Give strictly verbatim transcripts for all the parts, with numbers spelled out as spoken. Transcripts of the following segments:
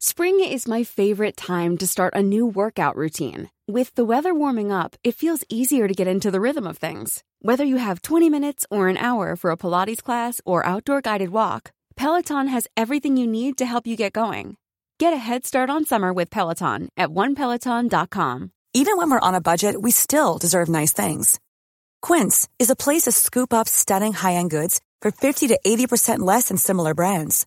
Spring is my favorite time to start a new workout routine. With the weather warming up, it feels easier to get into the rhythm of things. Whether you have twenty minutes or an hour for a Pilates class or outdoor guided walk, Peloton has everything you need to help you get going. Get a head start on summer with Peloton at one peloton dot com. Even when we're on a budget, we still deserve nice things. Quince is a place to scoop up stunning high-end goods for fifty to eighty percent less than similar brands.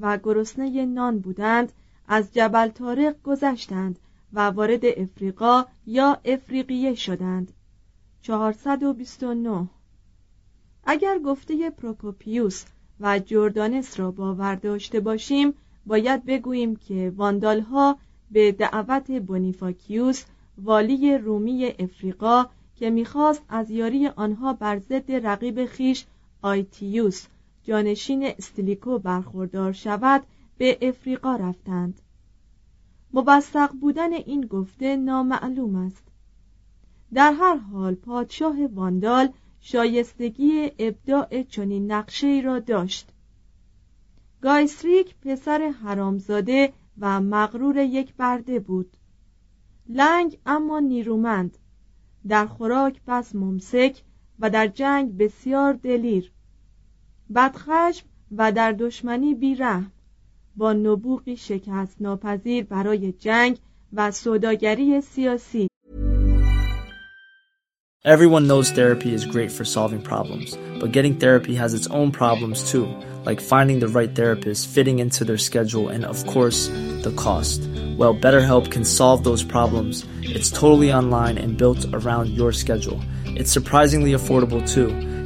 و گرسنه نان بودند، از جبل طارق گذشتند و وارد افریقا یا افریقیه شدند. چهارصد و بیست و نه. اگر گفته پروکوپیوس و جردانس را باور داشته باشیم، باید بگوییم که واندال‌ها به دعوت بونیفاکیوس، والی رومی افریقا، که می‌خواست از یاری آنها بر ضد رقیب خیش آیتیوس، جانشین استیلیکو، برخوردار شود، به افریقا رفتند. مبسق بودن این گفته نامعلوم است. در هر حال پادشاه واندال شایستگی ابداع چنین نقشه‌ای را داشت. گایسریک پسر حرامزاده و مغرور یک برده بود، لنگ اما نیرومند، در خوراک بس ممسک و در جنگ بسیار دلیر، بدخشم و در دشمنی بی‌رحم، با نبوغی شکست ناپذیر برای جنگ و سوداگری سیاسی. Everyone knows therapy is great for solving problems, but getting therapy has its own problems too, like finding the right therapist, fitting into their schedule, and of course, the cost. Well, BetterHelp can solve those problems. It's totally online and built around your schedule. It's surprisingly affordable too.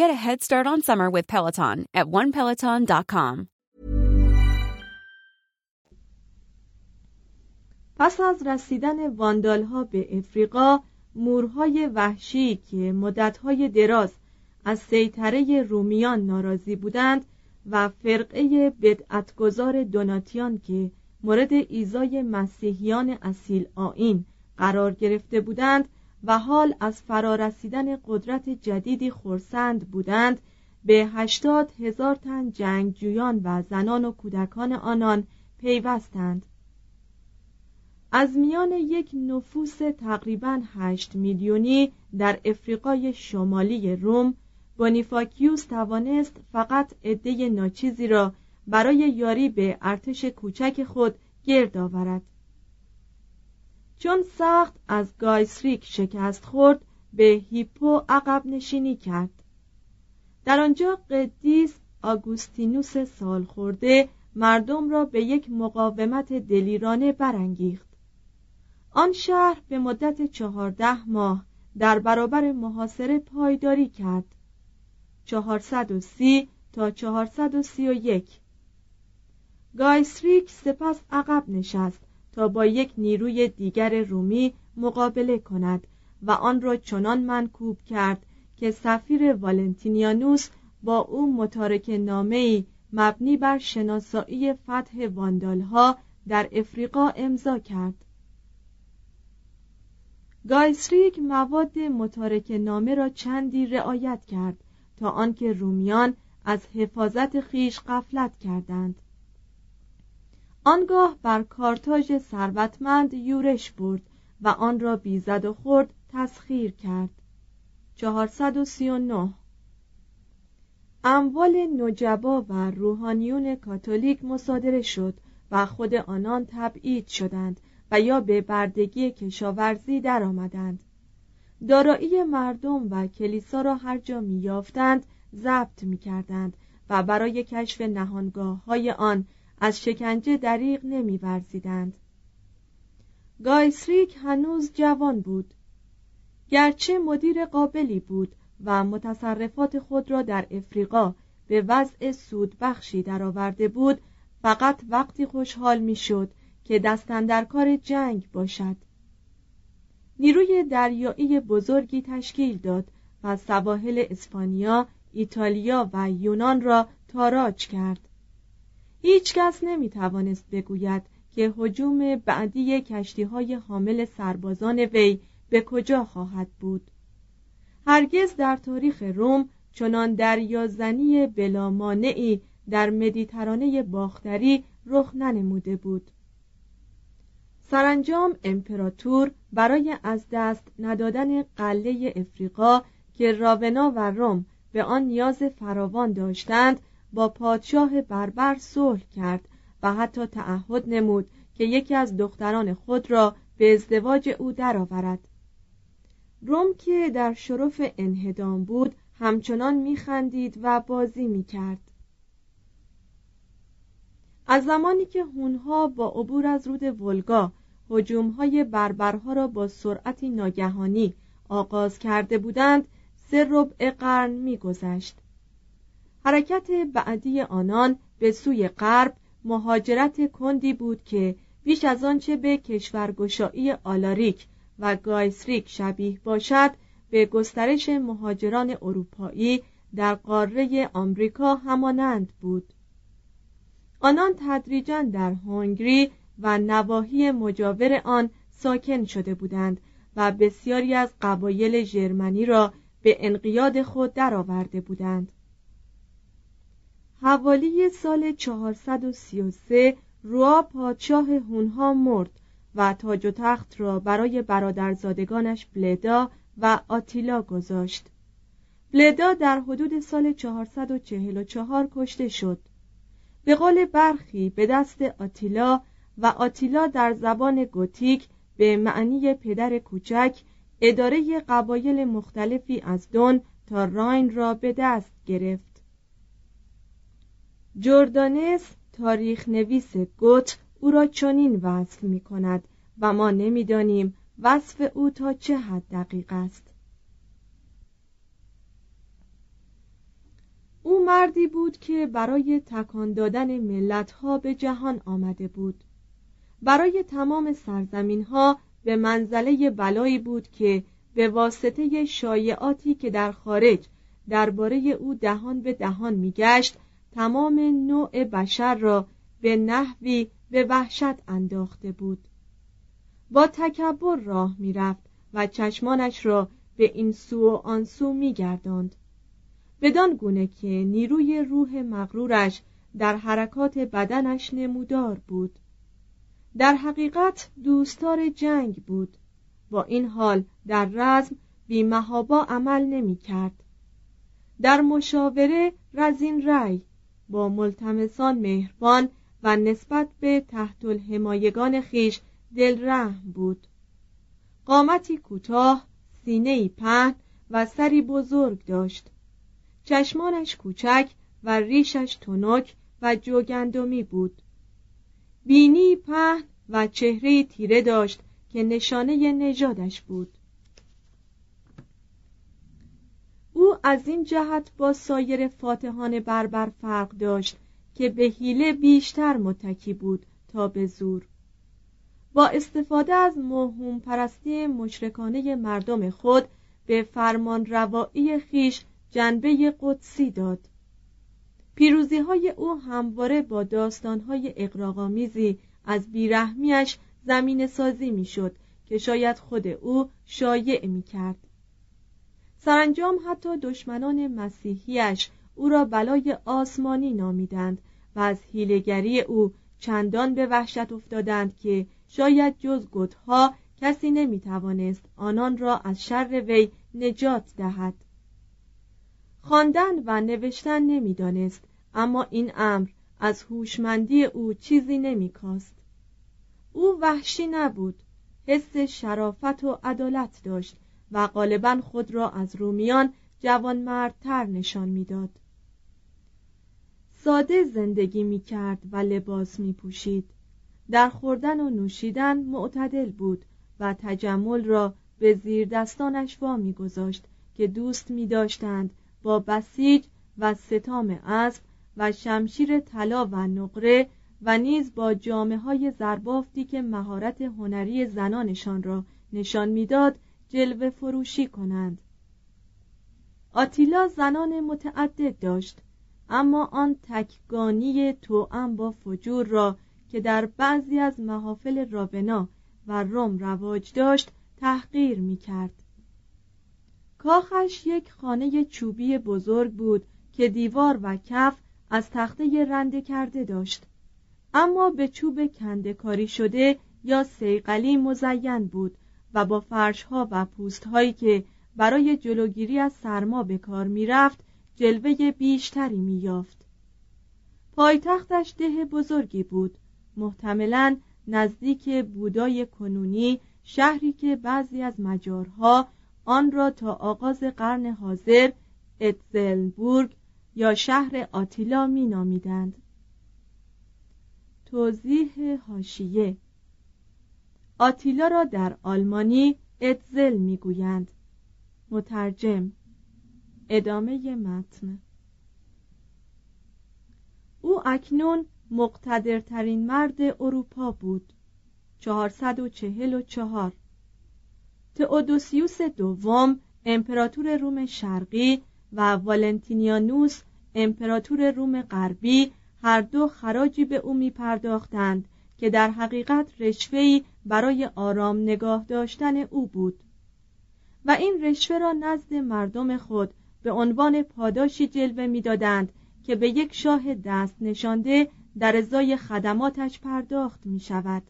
Get a head start on summer with Peloton at one peloton dot com. پس از رسیدن واندال‌ها به افریقا، مورهای وحشی که مدت‌های دراز از سیطره رومیان ناراضی بودند و فرقه بدعتگزار دوناتیان که مورد ایذای مسیحیان اصیل آیین قرار گرفته بودند و حال از فرارسیدن قدرت جدیدی خرسند بودند، به هشتاد هزار تن جنگجویان و زنان و کودکان آنان پیوستند. از میان یک نفوس تقریباً هشت میلیونی در افریقای شمالی روم، بونیفاکیوس توانست فقط عده ناچیزی را برای یاری به ارتش کوچک خود گرد آورد. چون سخت از گایسریک شکست خورد، به هیپو عقب نشینی کرد. در آنجا قدیس آگوستینوس سالخورده مردم را به یک مقاومت دلیرانه برانگیخت. آن شهر به مدت چهارده ماه در برابر محاصره پایداری کرد. چهارصد و سی تا چهارصد و سی و یک. گایسریک سپس عقب نشست تا با یک نیروی دیگر رومی مقابله کند و آن را چنان منکوب کرد که سفیر والنتینیانوس با او متارکه نامه‌ای مبنی بر شناسایی فتح واندال‌ها در افریقا امضا کرد. گایسریک مواد متارکه نامه را چندی رعایت کرد تا آنکه رومیان از حفاظت خیش غفلت کردند. آنگاه بر کارتاژ ثروتمند یورش برد و آن را بی زد و خورد تسخیر کرد. چهارصد و سی و نه اموال نجبا و روحانیون کاتولیک مصادره شد و خود آنان تبعید شدند و یا به بردگی کشاورزی در آمدند. دارایی مردم و کلیسا را هر جا می یافتند ضبط می کردند و برای کشف نهانگاه های آن از شکنجه دریغ نمی ورزیدند. گایسریک هنوز جوان بود، گرچه مدیر قابلی بود و متصرفات خود را در افریقا به وضع سودبخشی درآورده بود. فقط وقتی خوشحال می شد که دستاندرکار جنگ باشد. نیروی دریایی بزرگی تشکیل داد و سواحل اسپانیا، ایتالیا و یونان را تاراج کرد. هیچ کس نمی توانست بگوید که هجوم بعدی کشتی‌های حامل سربازان وی به کجا خواهد بود. هرگز در تاریخ روم چنان دریازنی بلا مانعی در مدیترانه باختری رخ ننموده بود. سرانجام امپراتور برای از دست ندادن قله افریقا که راونا و روم به آن نیاز فراوان داشتند، با پادشاه بربر صلح کرد و حتی تعهد نمود که یکی از دختران خود را به ازدواج او درآورد. روم که در شرف انهدام بود همچنان می‌خندید و بازی می‌کرد. از زمانی که هونها با عبور از رود ولگا هجوم‌های بربرها را با سرعتی ناگهانی آغاز کرده بودند، سه ربع قرن می‌گذشت. حرکت بعدی آنان به سوی غرب مهاجرت کندی بود که بیش از آنچه به کشورگشایی آلاریک و گایسریک شبیه باشد، به گسترش مهاجران اروپایی در قاره آمریکا همانند بود. آنان تدریجاً در هنگری و نواحی مجاور آن ساکن شده بودند و بسیاری از قبایل ژرمنی را به انقیاد خود درآورده بودند. حوالی سال چهارصد و سی و سه روا پادشاه هونها مرد و تاج و تخت را برای برادرزادگانش بلدا و آتیلا گذاشت. بلدا در حدود سال چهارصد و چهل و چهار کشته شد. به قول برخی به دست آتیلا، و آتیلا در زبان گوتیک به معنی پدر کوچک اداره قبایل مختلفی از دون تا راین را به دست گرفت. جردانس تاریخ نویس گوت او را چنین وصف می کند و ما نمی دانیم وصف او تا چه حد دقیق است. او مردی بود که برای تکان دادن ملت‌ها به جهان آمده بود. برای تمام سرزمین‌ها به منزله بلایی بود که به واسطه شایعاتی که در خارج درباره او دهان به دهان می‌گشت، تمام نوع بشر را به نحوی به وحشت انداخته بود. با تکبر راه می‌رفت و چشمانش را به این سو و آن سو می‌گرداند، بدان گونه که نیروی روح مغرورش در حرکات بدنش نمودار بود. در حقیقت دوستار جنگ بود، با این حال در رزم بی محابا عمل نمی کرد. در مشاوره رزین رای، با ملتمسان مهربان و نسبت به تحت الحمایگان خیش دل رحم بود. قامتی کوتاه، سینه‌ای پهن و سری بزرگ داشت. چشمانش کوچک و ریشش تنک و جوگندمی بود. بینی پهن و چهره‌ای تیره داشت که نشانه نژادش بود. او از این جهت با سایر فاتحان بربر فرق داشت که به حیله بیشتر متکی بود تا به زور. با استفاده از موهوم پرستی مشرکانه مردم خود به فرمان روایی خیش جنبه قدسی داد. پیروزی‌های او همواره با داستان‌های اغراق‌آمیزی از بیرحمی‌اش زمینه‌سازی می‌شد که که شاید خود او شایع می کرد. سرانجام حتی دشمنان مسیحیش او را بلای آسمانی نامیدند و از حیله‌گری او چندان به وحشت افتادند که شاید جز گتها کسی نمی توانست آنان را از شر وی نجات دهد. خواندن و نوشتن نمی دانست، اما این امر از هوشمندی او چیزی نمی کاست. او وحشی نبود، حس شرافت و عدالت داشت و غالباً خود را از رومیان جوانمردتر نشان میداد. ساده زندگی می کرد و لباس می پوشید. در خوردن و نوشیدن معتدل بود و تجمل را به زیر دستانش وا می گذاشت که دوست می داشتند با بسیج و ستام اسب و شمشیر طلا و نقره و نیز با جامه‌های زربافتی که مهارت هنری زنانشان را نشان می‌داد جلوه فروشی کنند. آتیلا زنان متعدد داشت، اما آن تکگانی توأم با فجور را که در بعضی از محافل راونا و روم رواج داشت تحقیر می‌کرد. کاخش یک خانه چوبی بزرگ بود که دیوار و کف از تخته رنده کرده داشت، اما به چوب کنده‌کاری شده یا صیقلی مزین بود و با فرش‌ها و پوست‌هایی که برای جلوگیری از سرما به کار می‌رفت جلوه بیشتری می‌یافت. پایتختش ده بزرگی بود، محتملاً نزدیک بودای کنونی، شهری که بعضی از مجارها آن را تا آغاز قرن حاضر اتزلبورگ یا شهر آتیلا می نامیدند. توضیح حاشیه: آتیلا را در آلمانی اتزل می گویند. مترجم. ادامه متن. او اکنون مقتدرترین مرد اروپا بود. چهارصد و چهل و چهار تئودوسیوس دوم امپراتور روم شرقی و والنتینیانوس امپراتور روم غربی هر دو خراجی به او می پرداختند که در حقیقت رشوه‌ای برای آرام نگاه داشتن او بود و این رشوه را نزد مردم خود به عنوان پاداشی جلوه می دادند که به یک شاه دست نشانده در ازای خدماتش پرداخت می شود.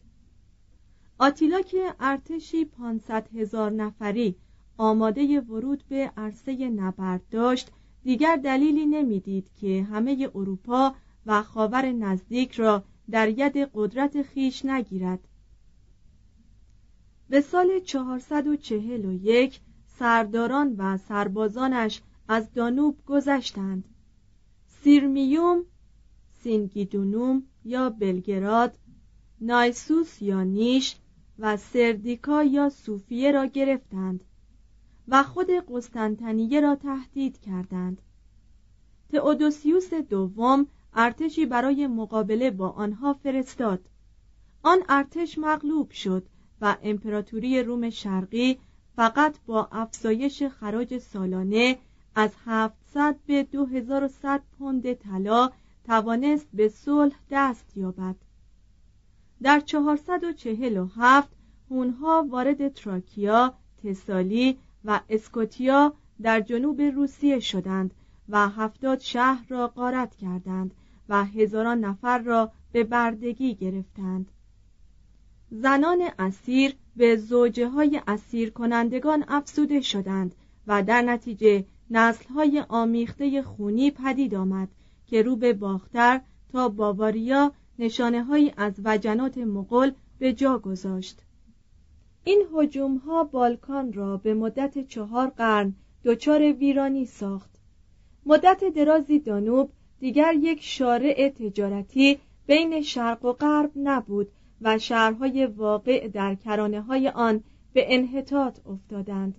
آتیلا که ارتشی پانصد هزار نفری آماده ورود به عرصه نبرد داشت دیگر دلیلی نمیدید که همه اروپا و خاور نزدیک را در ید قدرت خیش نگیرد. به سال چهارصد و چهل و یک سرداران و سربازانش از دانوب گذشتند. سیرمیوم، سینگیدونوم یا بلگراد، نایسوس یا نیش و سردیکا یا صوفیه را گرفتند و خود قسطنطنیه را تهدید کردند. تئودوسیوس دوم ارتشی برای مقابله با آنها فرستاد. آن ارتش مغلوب شد و امپراتوری روم شرقی فقط با افزایش خراج سالانه از هفتصد به دو هزار و صد پوند طلا توانست به صلح دست یابد. در چهارصد و چهل و هفت هونها وارد تراکیا، تسالی و اسکوتیا در جنوب روسیه شدند و هفتاد شهر را غارت کردند و هزاران نفر را به بردگی گرفتند. زنان اسیر به زوجه های اسیر کنندگان افزوده شدند و در نتیجه نسل های آمیخته خونی پدید آمد که رو به باختر تا باواریا نشانه هایی از وجنات مغول به جا گذاشت. این هجوم‌ها بالکان را به مدت چهار قرن دچار ویرانی ساخت. مدت درازی دانوب دیگر یک شارع تجارتی بین شرق و غرب نبود و شهرهای واقع در کرانه‌های آن به انحطاط افتادند.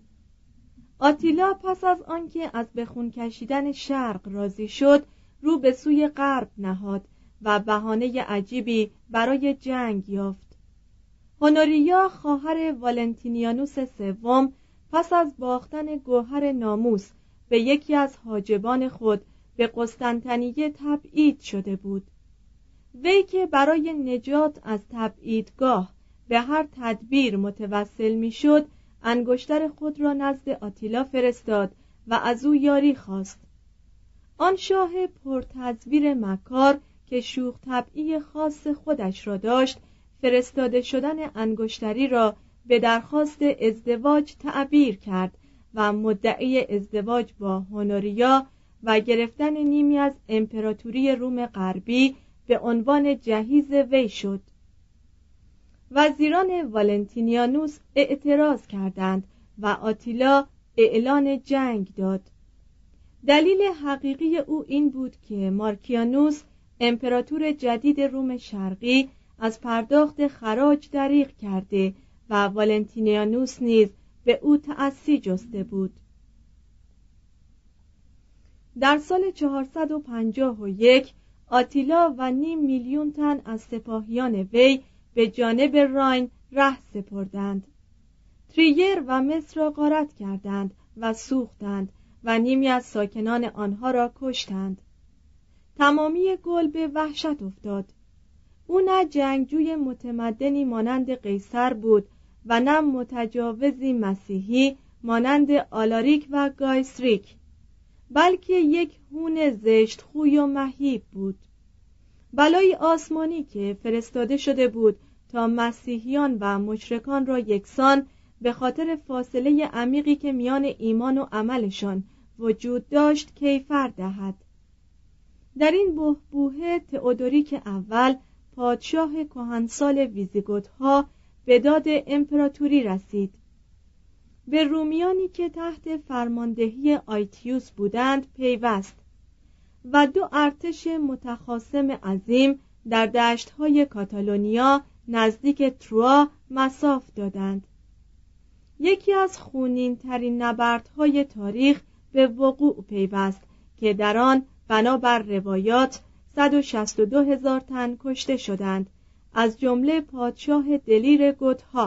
آتیلا پس از آنکه از بخون کشیدن شرق راضی شد، رو به سوی غرب نهاد و بهانه عجیبی برای جنگ یافت. هونوریا خواهر والنتینیانوس سوم پس از باختن گوهر ناموس به یکی از حاجبان خود به قسطنطنیه تبعید شده بود. وی که برای نجات از تبعیدگاه به هر تدبیر متوسل میشد، انگشتر خود را نزد آتیلا فرستاد و از او یاری خواست. آن شاه پرتزویر مکار که شوخ طبعی خاص خودش را داشت، فرستاده شدن انگشتری را به درخواست ازدواج تعبیر کرد و مدعی ازدواج با هونوریا و گرفتن نیمی از امپراتوری روم غربی به عنوان جهیز وی شد. وزیران والنتینیانوس اعتراض کردند و آتیلا اعلان جنگ داد. دلیل حقیقی او این بود که مارکیانوس امپراتور جدید روم شرقی از پرداخت خراج دریغ کرده و والنتینیانوس نیز به او تعصی جسته بود. در سال چهارصد و پنجاه و یک آتیلا و نیم میلیون تن از سپاهیان وی به جانب راین ره سپردند. تریر و مصر را غارت کردند و سوختند و نیمی از ساکنان آنها را کشتند. تمامی گل به وحشت افتاد. او نه جنگجوی متمدنی مانند قیصر بود و نه متجاوزی مسیحی مانند آلاریک و گایسریک، بلکه یک هون زشت خوی و مهیب بود، بلای آسمانی که فرستاده شده بود تا مسیحیان و مشرکان را یکسان به خاطر فاصله عمیقی که میان ایمان و عملشان وجود داشت کیفر دهد. در این بحبوحه تئودوریک اول، پادشاه کهنسال ویزیگوت‌ها، به داد امپراتوری رسید. به رومیانی که تحت فرماندهی آیتیوس بودند پیوست و دو ارتش متخاصم عظیم در دشت‌های کاتالونیا نزدیک تروا مصاف دادند. یکی از خونین‌ترین نبردهای تاریخ به وقوع پیوست که در آن بنابر روایات صد و شصت و دو هزار تن کشته شدند، از جمله پادشاه دلیر گوت‌ها.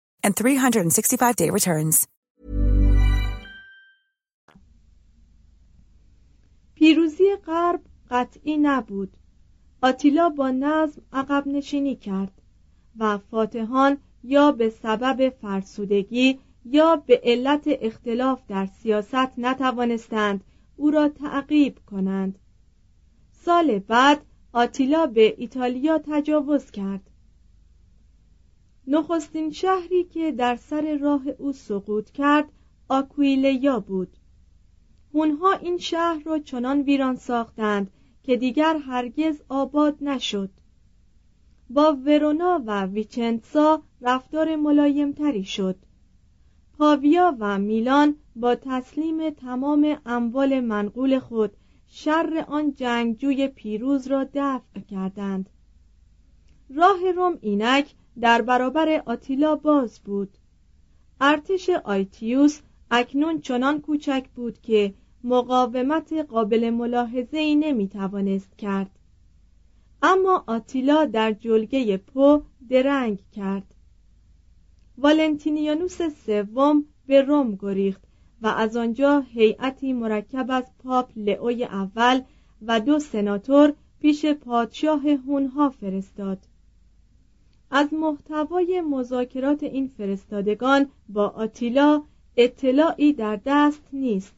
and three sixty-five day returns. پیروزی غرب قطعی نبود. آتیلا با نظم عقب نشینی کرد و فاتحان یا به سبب فرسودگی یا به علت اختلاف در سیاست نتوانستند او را تعقیب کنند. سال بعد آتیلا به ایتالیا تجاوز کرد. نخستین شهری که در سر راه او سقوط کرد آکویلیا بود. اونها این شهر را چنان ویران ساختند که دیگر هرگز آباد نشد. با ورونا و ویچنسا رفتار ملایمتری شد. پاویا و میلان با تسلیم تمام اموال منقول خود شر آن جنگجوی پیروز را دفع کردند. راه روم اینک در برابر آتیلا باز بود. ارتش آیتیوس اکنون چنان کوچک بود که مقاومت قابل ملاحظه‌ای نمی‌توانست کرد. اما آتیلا در جلگه پو درنگ کرد. والنتینیانوس سوم به روم گریخت و از آنجا هیئتی مرکب از پاپ لئوی اول و دو سناتور پیش پادشاه هونها فرستاد. از محتوای مذاکرات این فرستادگان با آتیلا اطلاعی در دست نیست.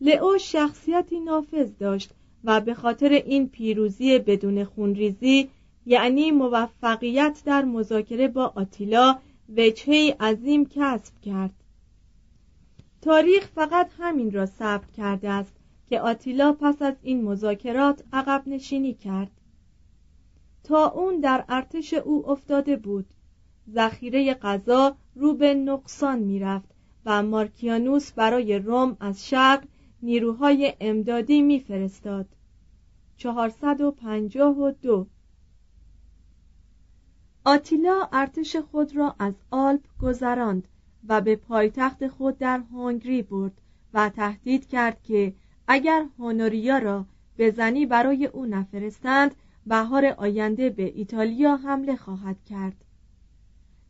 لئو شخصیتی نافذ داشت و به خاطر این پیروزی بدون خونریزی، یعنی موفقیت در مذاکره با آتیلا، وجهی عظیم کسب کرد. تاریخ فقط همین را ثبت کرده است که آتیلا پس از این مذاکرات عقب نشینی کرد. تا اون در ارتش او افتاده بود. ذخیره غذا رو به نقصان میرفت و مارکیانوس برای روم از شرق نیروهای امدادی میفرستاد. چهارصد و پنجاه و دو آتیلا ارتش خود را از آلپ گذراند و به پایتخت خود در هنگری برد و تهدید کرد که اگر هونوریا را به زنی برای او نفرستند، بهار آینده به ایتالیا حمله خواهد کرد.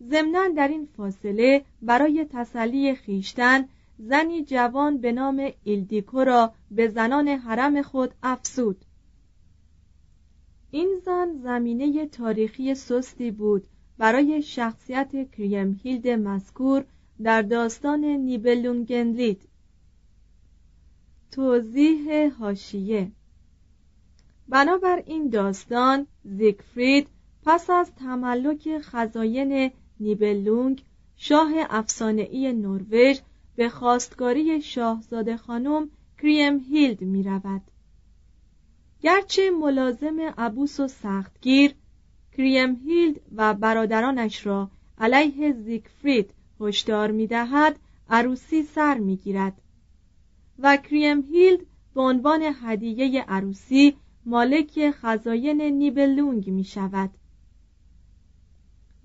ضمناً در این فاصله برای تسلی خیشتن، زنی جوان به نام ایلدیکو را به زنان حرم خود افسود. این زن زمینه تاریخی سستی بود برای شخصیت کریمهیلد مذکور در داستان نیبلونگنلید. توضیح حاشیه: بنابر این داستان، زیگفرید پس از تملک خزاین نیبلونگ، شاه افسانه‌ای نروژ، به خواستگاری شاهزاده خانم کریمهیلد می رود. گرچه ملازم عبوس و سختگیر، کریمهیلد و برادرانش را علیه زیگفرید هشدار می دهد، عروسی سر می گیرد و کریمهیلد به عنوان هدیه عروسی مالک خزاین نیبلونگ می شود.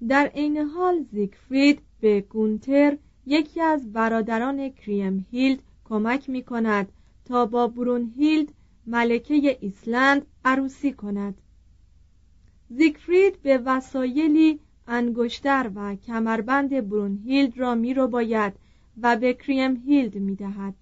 در عین حال زیگفرید به گونتر، یکی از برادران کریمهیلد، کمک می کند تا با برونهیلد ملکه ایسلند عروسی کند. زیگفرید به وسایلی انگشتر و کمربند برونهیلد را می رو باید و به کریمهیلد می دهد.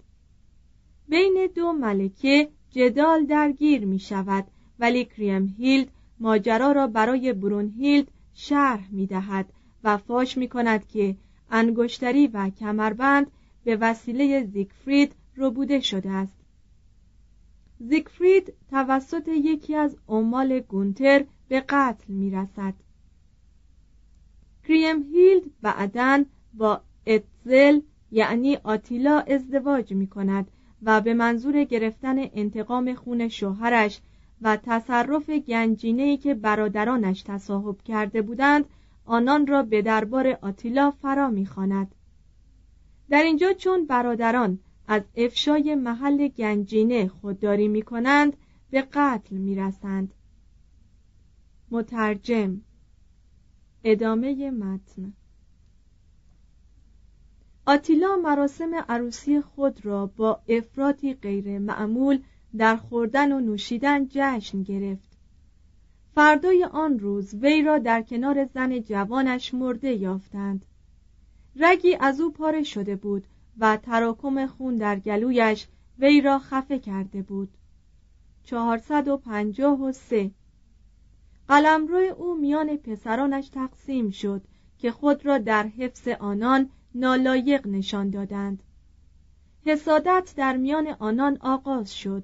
بین دو ملکه جدال درگیر می شود، ولی کریمهیلد ماجرا را برای برونهیلد شرح می دهد و فاش می کند که انگشتری و کمربند به وسیله زیگفرید ربوده شده است. زیگفرید توسط یکی از عمال گونتر به قتل می رسد. کریمهیلد بعداً با اتزل یعنی آتیلا ازدواج می کند و به منظور گرفتن انتقام خون شوهرش و تصرف گنجینه‌ای که برادرانش تصاحب کرده بودند، آنان را به دربار آتیلا فرا می‌خواند. در اینجا چون برادران از افشای محل گنجینه خودداری می‌کنند، به قتل می‌رسند. مترجم: ادامه متن. آتیلا مراسم عروسی خود را با افراطی غیر معمول در خوردن و نوشیدن جشن گرفت. فردای آن روز وی را در کنار زن جوانش مرده یافتند. رگی از او پاره شده بود و تراکم خون در گلویش وی را خفه کرده بود. چهارصد و پنجاه و سه. قلمرو او میان پسرانش تقسیم شد که خود را در حفظ آنان نالایق نشان دادند. حسادت در میان آنان آغاز شد.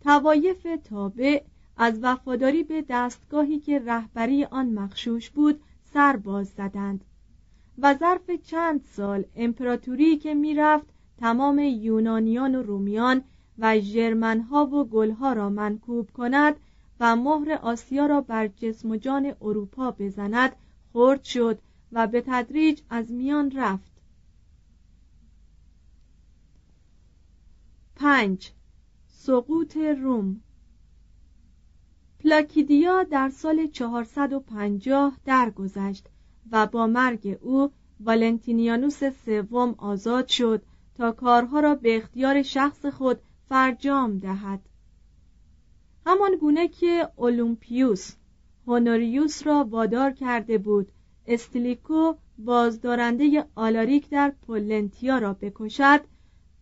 توایف تابع از وفاداری به دستگاهی که رهبری آن مغشوش بود سر باز زدند و ظرف چند سال امپراتوری که میرفت تمام یونانیان و رومیان و ژرمنها و گلها را منکوب کند و مهر آسیا را بر جسم و جان اروپا بزند خرد شد و به تدریج از میان رفت. پنج. سقوط روم. پلاکیدیا در سال چهارصد و پنجاه درگذشت و با مرگ او والنتینیانوس سوم آزاد شد تا کارها را به اختیار شخص خود فرجام دهد. همان گونه که اولومپیوس هونوریوس را وادار کرده بود استیلیکو بازدارنده آلاریک در پولنتیا را بکشد،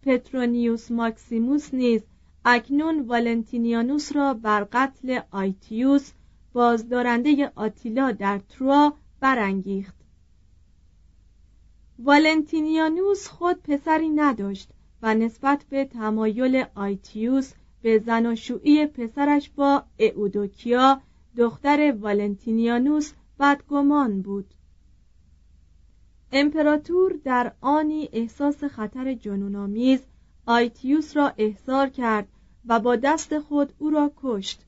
پترونیوس ماکسیموس نیز اکنون والنتینیانوس را بر قتل آیتیوس بازدارنده آتیلا در تروا برانگیخت. والنتینیانوس خود پسری نداشت و نسبت به تمایل آیتیوس به زناشویی پسرش با ایودوکیا دختر والنتینیانوس بدگمان بود. امپراتور در آنی احساس خطر جنون‌آمیز آیتیوس را احضار کرد و با دست خود او را کشت.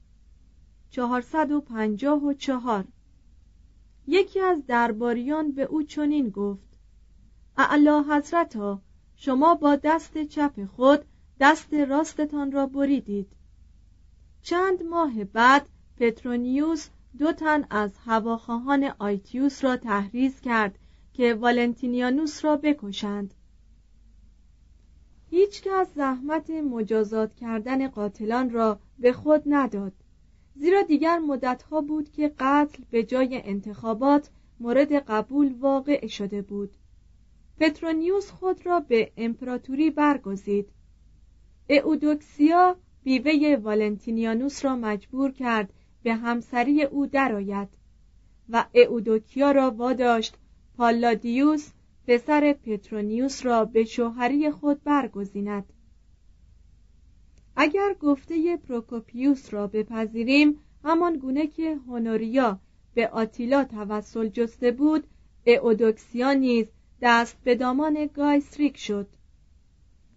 چهارصد و پنجاه و چهار. یکی از درباریان به او چنین گفت: اعلی حضرت ها، شما با دست چپ خود دست راستتان را بریدید. چند ماه بعد پترونیوس دو تن از هواخواهان آیتیوس را تحریض کرد که والنتینیانوس را بکشند. هیچ کس زحمت مجازات کردن قاتلان را به خود نداد، زیرا دیگر مدتها بود که قتل به جای انتخابات مورد قبول واقع شده بود. پترونیوس خود را به امپراتوری برگزید. ایودوکسیا بیوه والنتینیانوس را مجبور کرد به همسری او درآید و ایودوکیا را واداشت پالادیوس پسر پترونیوس را به شوهری خود برگزیند. اگر گفته پروکوپیوس را بپذیریم، همان گونه که هونوریا به آتیلا توسل جسته بود، ایودوکسیا نیز دست به دامان گایسریک شد.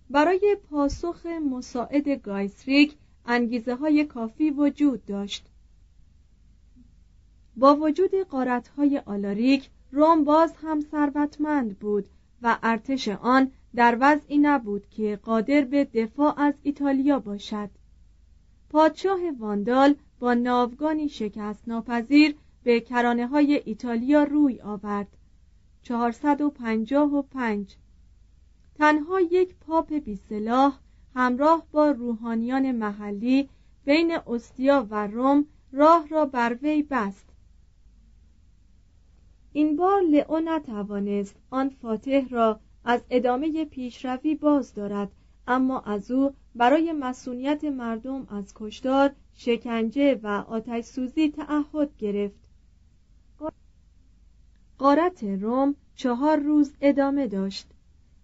برای پاسخ مساعد گایسریک انگیزه های کافی وجود داشت. با وجود غارت های آلاریک، روم باز هم ثروتمند بود و ارتش آن در وضعی نبود که قادر به دفاع از ایتالیا باشد. پادشاه واندال با ناوگانی شکست ناپذیر به کرانه های ایتالیا روی آورد. چهارصد و پنجاه و پنج تنها یک پاپ بی‌سلاح همراه با روحانیان محلی بین اوستیا و روم راه را بر وی بست. این بار لئو نتوانست آن فاتح را از ادامه پیشروی باز دارد، اما از او برای مسئولیت مردم از کشتار، شکنجه و آتش سوزی تعهد گرفت. غارت روم چهار روز ادامه داشت.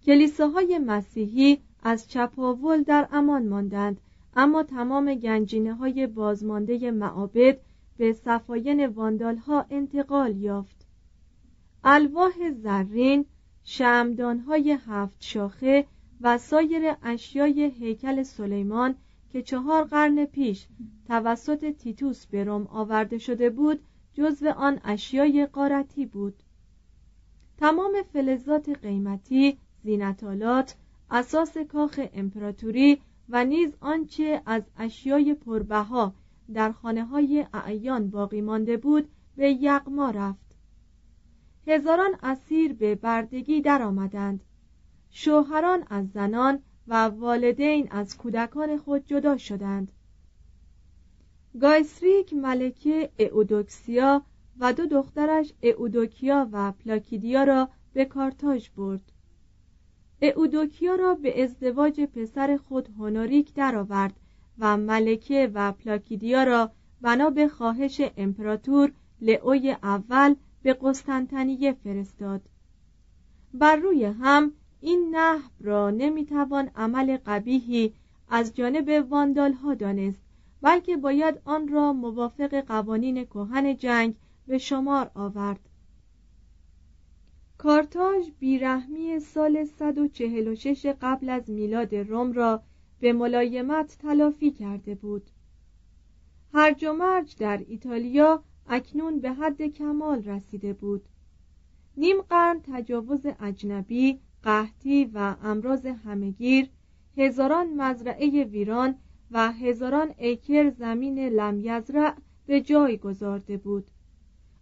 کلیساهای مسیحی از چپاول در امان ماندند، اما تمام گنجینه‌های بازمانده معابد به صفاین واندال‌ها انتقال یافت. الواح زرین، شمعدان‌های هفت شاخه و سایر اشیای هیکل سلیمان که چهار قرن پیش توسط تیتوس به روم آورده شده بود، جزو آن اشیای غارتی بود. تمام فلزات قیمتی، زینتالات، اساس کاخ امپراتوری و نیز آنچه از اشیای پربها در خانه‌های اعیان باقی مانده بود به یغما رفت. هزاران اسیر به بردگی در آمدند. شوهران از زنان و والدین از کودکان خود جدا شدند. گایسریک ملکه ایودوکسیا و دو دخترش ایودوکیا و پلاکیدیا را به کارتاژ برد. ایودوکیا را به ازدواج پسر خود هونوریک درآورد و ملکه و پلاکیدیا را بنا به خواهش امپراتور لئوی اول به قسطنطنیه فرستاد. بر روی هم این نحو را نمیتوان عمل قبیحی از جانب واندال ها دانست، بلکه باید آن را موافق قوانین کهن جنگ به شمار آورد. کارتاژ بیرحمی سال صد و چهل و شش قبل از میلاد روم را به ملایمت تلافی کرده بود. هرج و مرج در ایتالیا اکنون به حد کمال رسیده بود. نیم قرن تجاوز اجنبی، قحطی و امراض همگیر، هزاران مزرعه ویران و هزاران ایکر زمین لم یزرع به جای گذارده بود.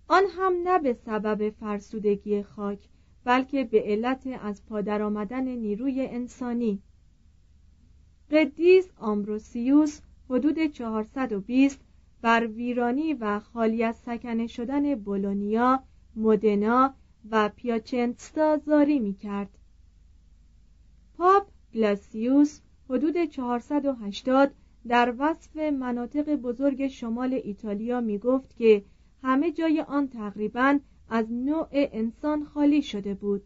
آن هم نه به سبب فرسودگی خاک، بلکه به علت از پادر آمدن نیروی انسانی. قدیس آمبروسیوس حدود چهارصد و بیست بر ویرانی و خالی از سکنه شدن بولونیا، مودنا و پیاچنتستا زاری می‌کرد. پاپ گلاسیوس حدود چهارصد و هشتاد در وصف مناطق بزرگ شمال ایتالیا می‌گفت که همه جای آن تقریباً از نوع انسان خالی شده بود.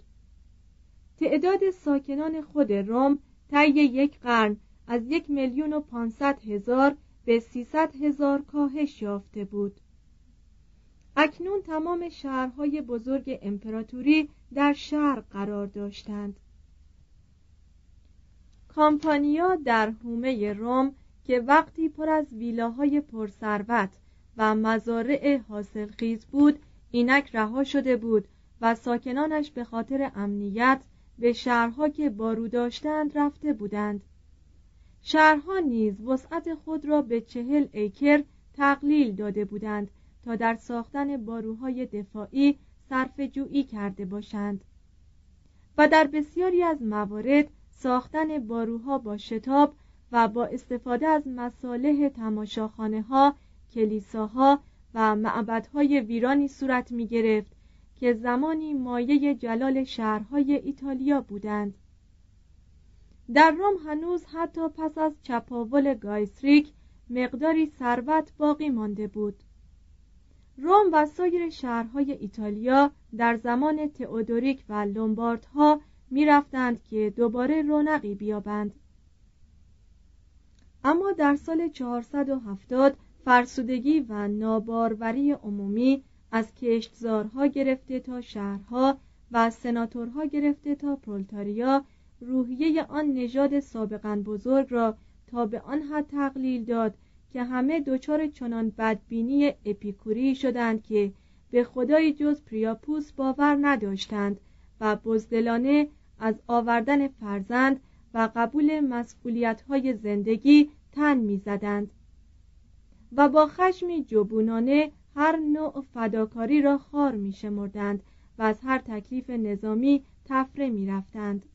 تعداد ساکنان خود روم طی یک قرن از یک میلیون و پانصد هزار به سیصد هزار کاهش یافته بود. اکنون تمام شهرهای بزرگ امپراتوری در شرق قرار داشتند. کامپانیا در حومه روم که وقتی پر از ویلاهای پرثروت و مزارع حاصلخیز بود، اینک رها شده بود و ساکنانش به خاطر امنیت به شهرها که بارو داشتند رفته بودند. شهرها نیز وسعت خود را به چهل ایکر تقلیل داده بودند تا در ساختن باروهای دفاعی صرفه‌جویی کرده باشند و در بسیاری از موارد ساختن باروها با شتاب و با استفاده از مصالح تماشاخانه‌ها، کلیساها و معبدهای ویرانی صورت می‌گرفت که زمانی مایه جلال شهرهای ایتالیا بودند. در روم هنوز حتی پس از چپاول گایسریک مقداری ثروت باقی مانده بود. روم و سایر شهرهای ایتالیا در زمان تئودوریک و لومباردها می‌رفتند که دوباره رونقی بیابند. اما در سال چهارصد و هفتاد فرسودگی و ناباروری عمومی از کشتزارها گرفته تا شهرها و سناتورها گرفته تا پرولتاریا روحیه آن نژاد سابقاً بزرگ را تا به آن حد تقلیل داد که همه دچار چنان بدبینی اپیکوری شدند که به خدای جز پریاپوس باور نداشتند و بزدلانه از آوردن فرزند و قبول مسئولیت‌های زندگی تن می‌زدند و با خشمی جبونانه هر نوع فداکاری را خار می‌شمردند و از هر تکلیف نظامی تفره می‌رفتند.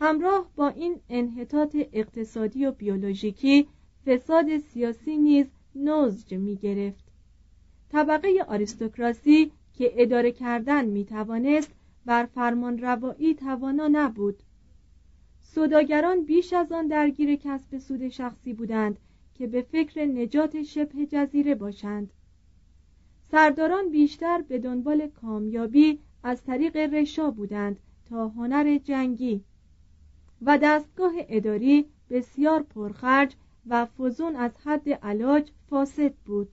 همراه با این انحطاط اقتصادی و بیولوژیکی فساد سیاسی نیز نوزج می‌گرفت. طبقه آریستوکراسی که اداره کردن می‌توانست بر فرمان روایی توانا نبود. سوداگران بیش از آن درگیر کسب سود شخصی بودند که به فکر نجات شبه جزیره باشند. سرداران بیشتر به دنبال کامیابی از طریق رشا بودند تا هنر جنگی و دستگاه اداری بسیار پرخرج و فزون از حد علاج فاسد بود.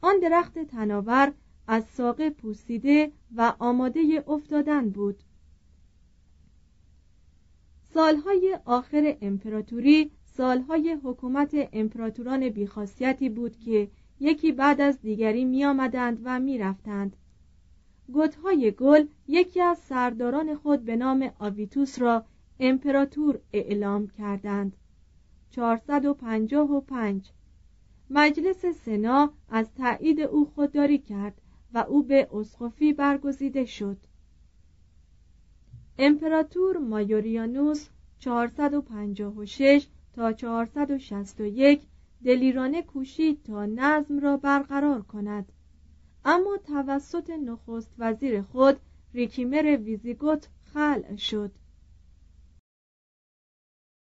آن درخت تناور از ساقه پوسیده و آماده افتادن بود. سالهای آخر امپراتوری سالهای حکومت امپراتوران بیخاصیتی بود که یکی بعد از دیگری می آمدند و می رفتند. گوتهای گل یکی از سرداران خود به نام آویتوس را امپراتور اعلام کردند. چهارصد و پنجاه و پنج مجلس سنا از تایید او خودداری کرد و او به اسقفی برگزیده شد. امپراتور مایوریانوس چهارصد و پنجاه و شش تا چهارصد و شصت و یک دلیرانه کوشید تا نظم را برقرار کند، اما توسط نخست وزیر خود ریکیمر ویزیگوت خلع شد.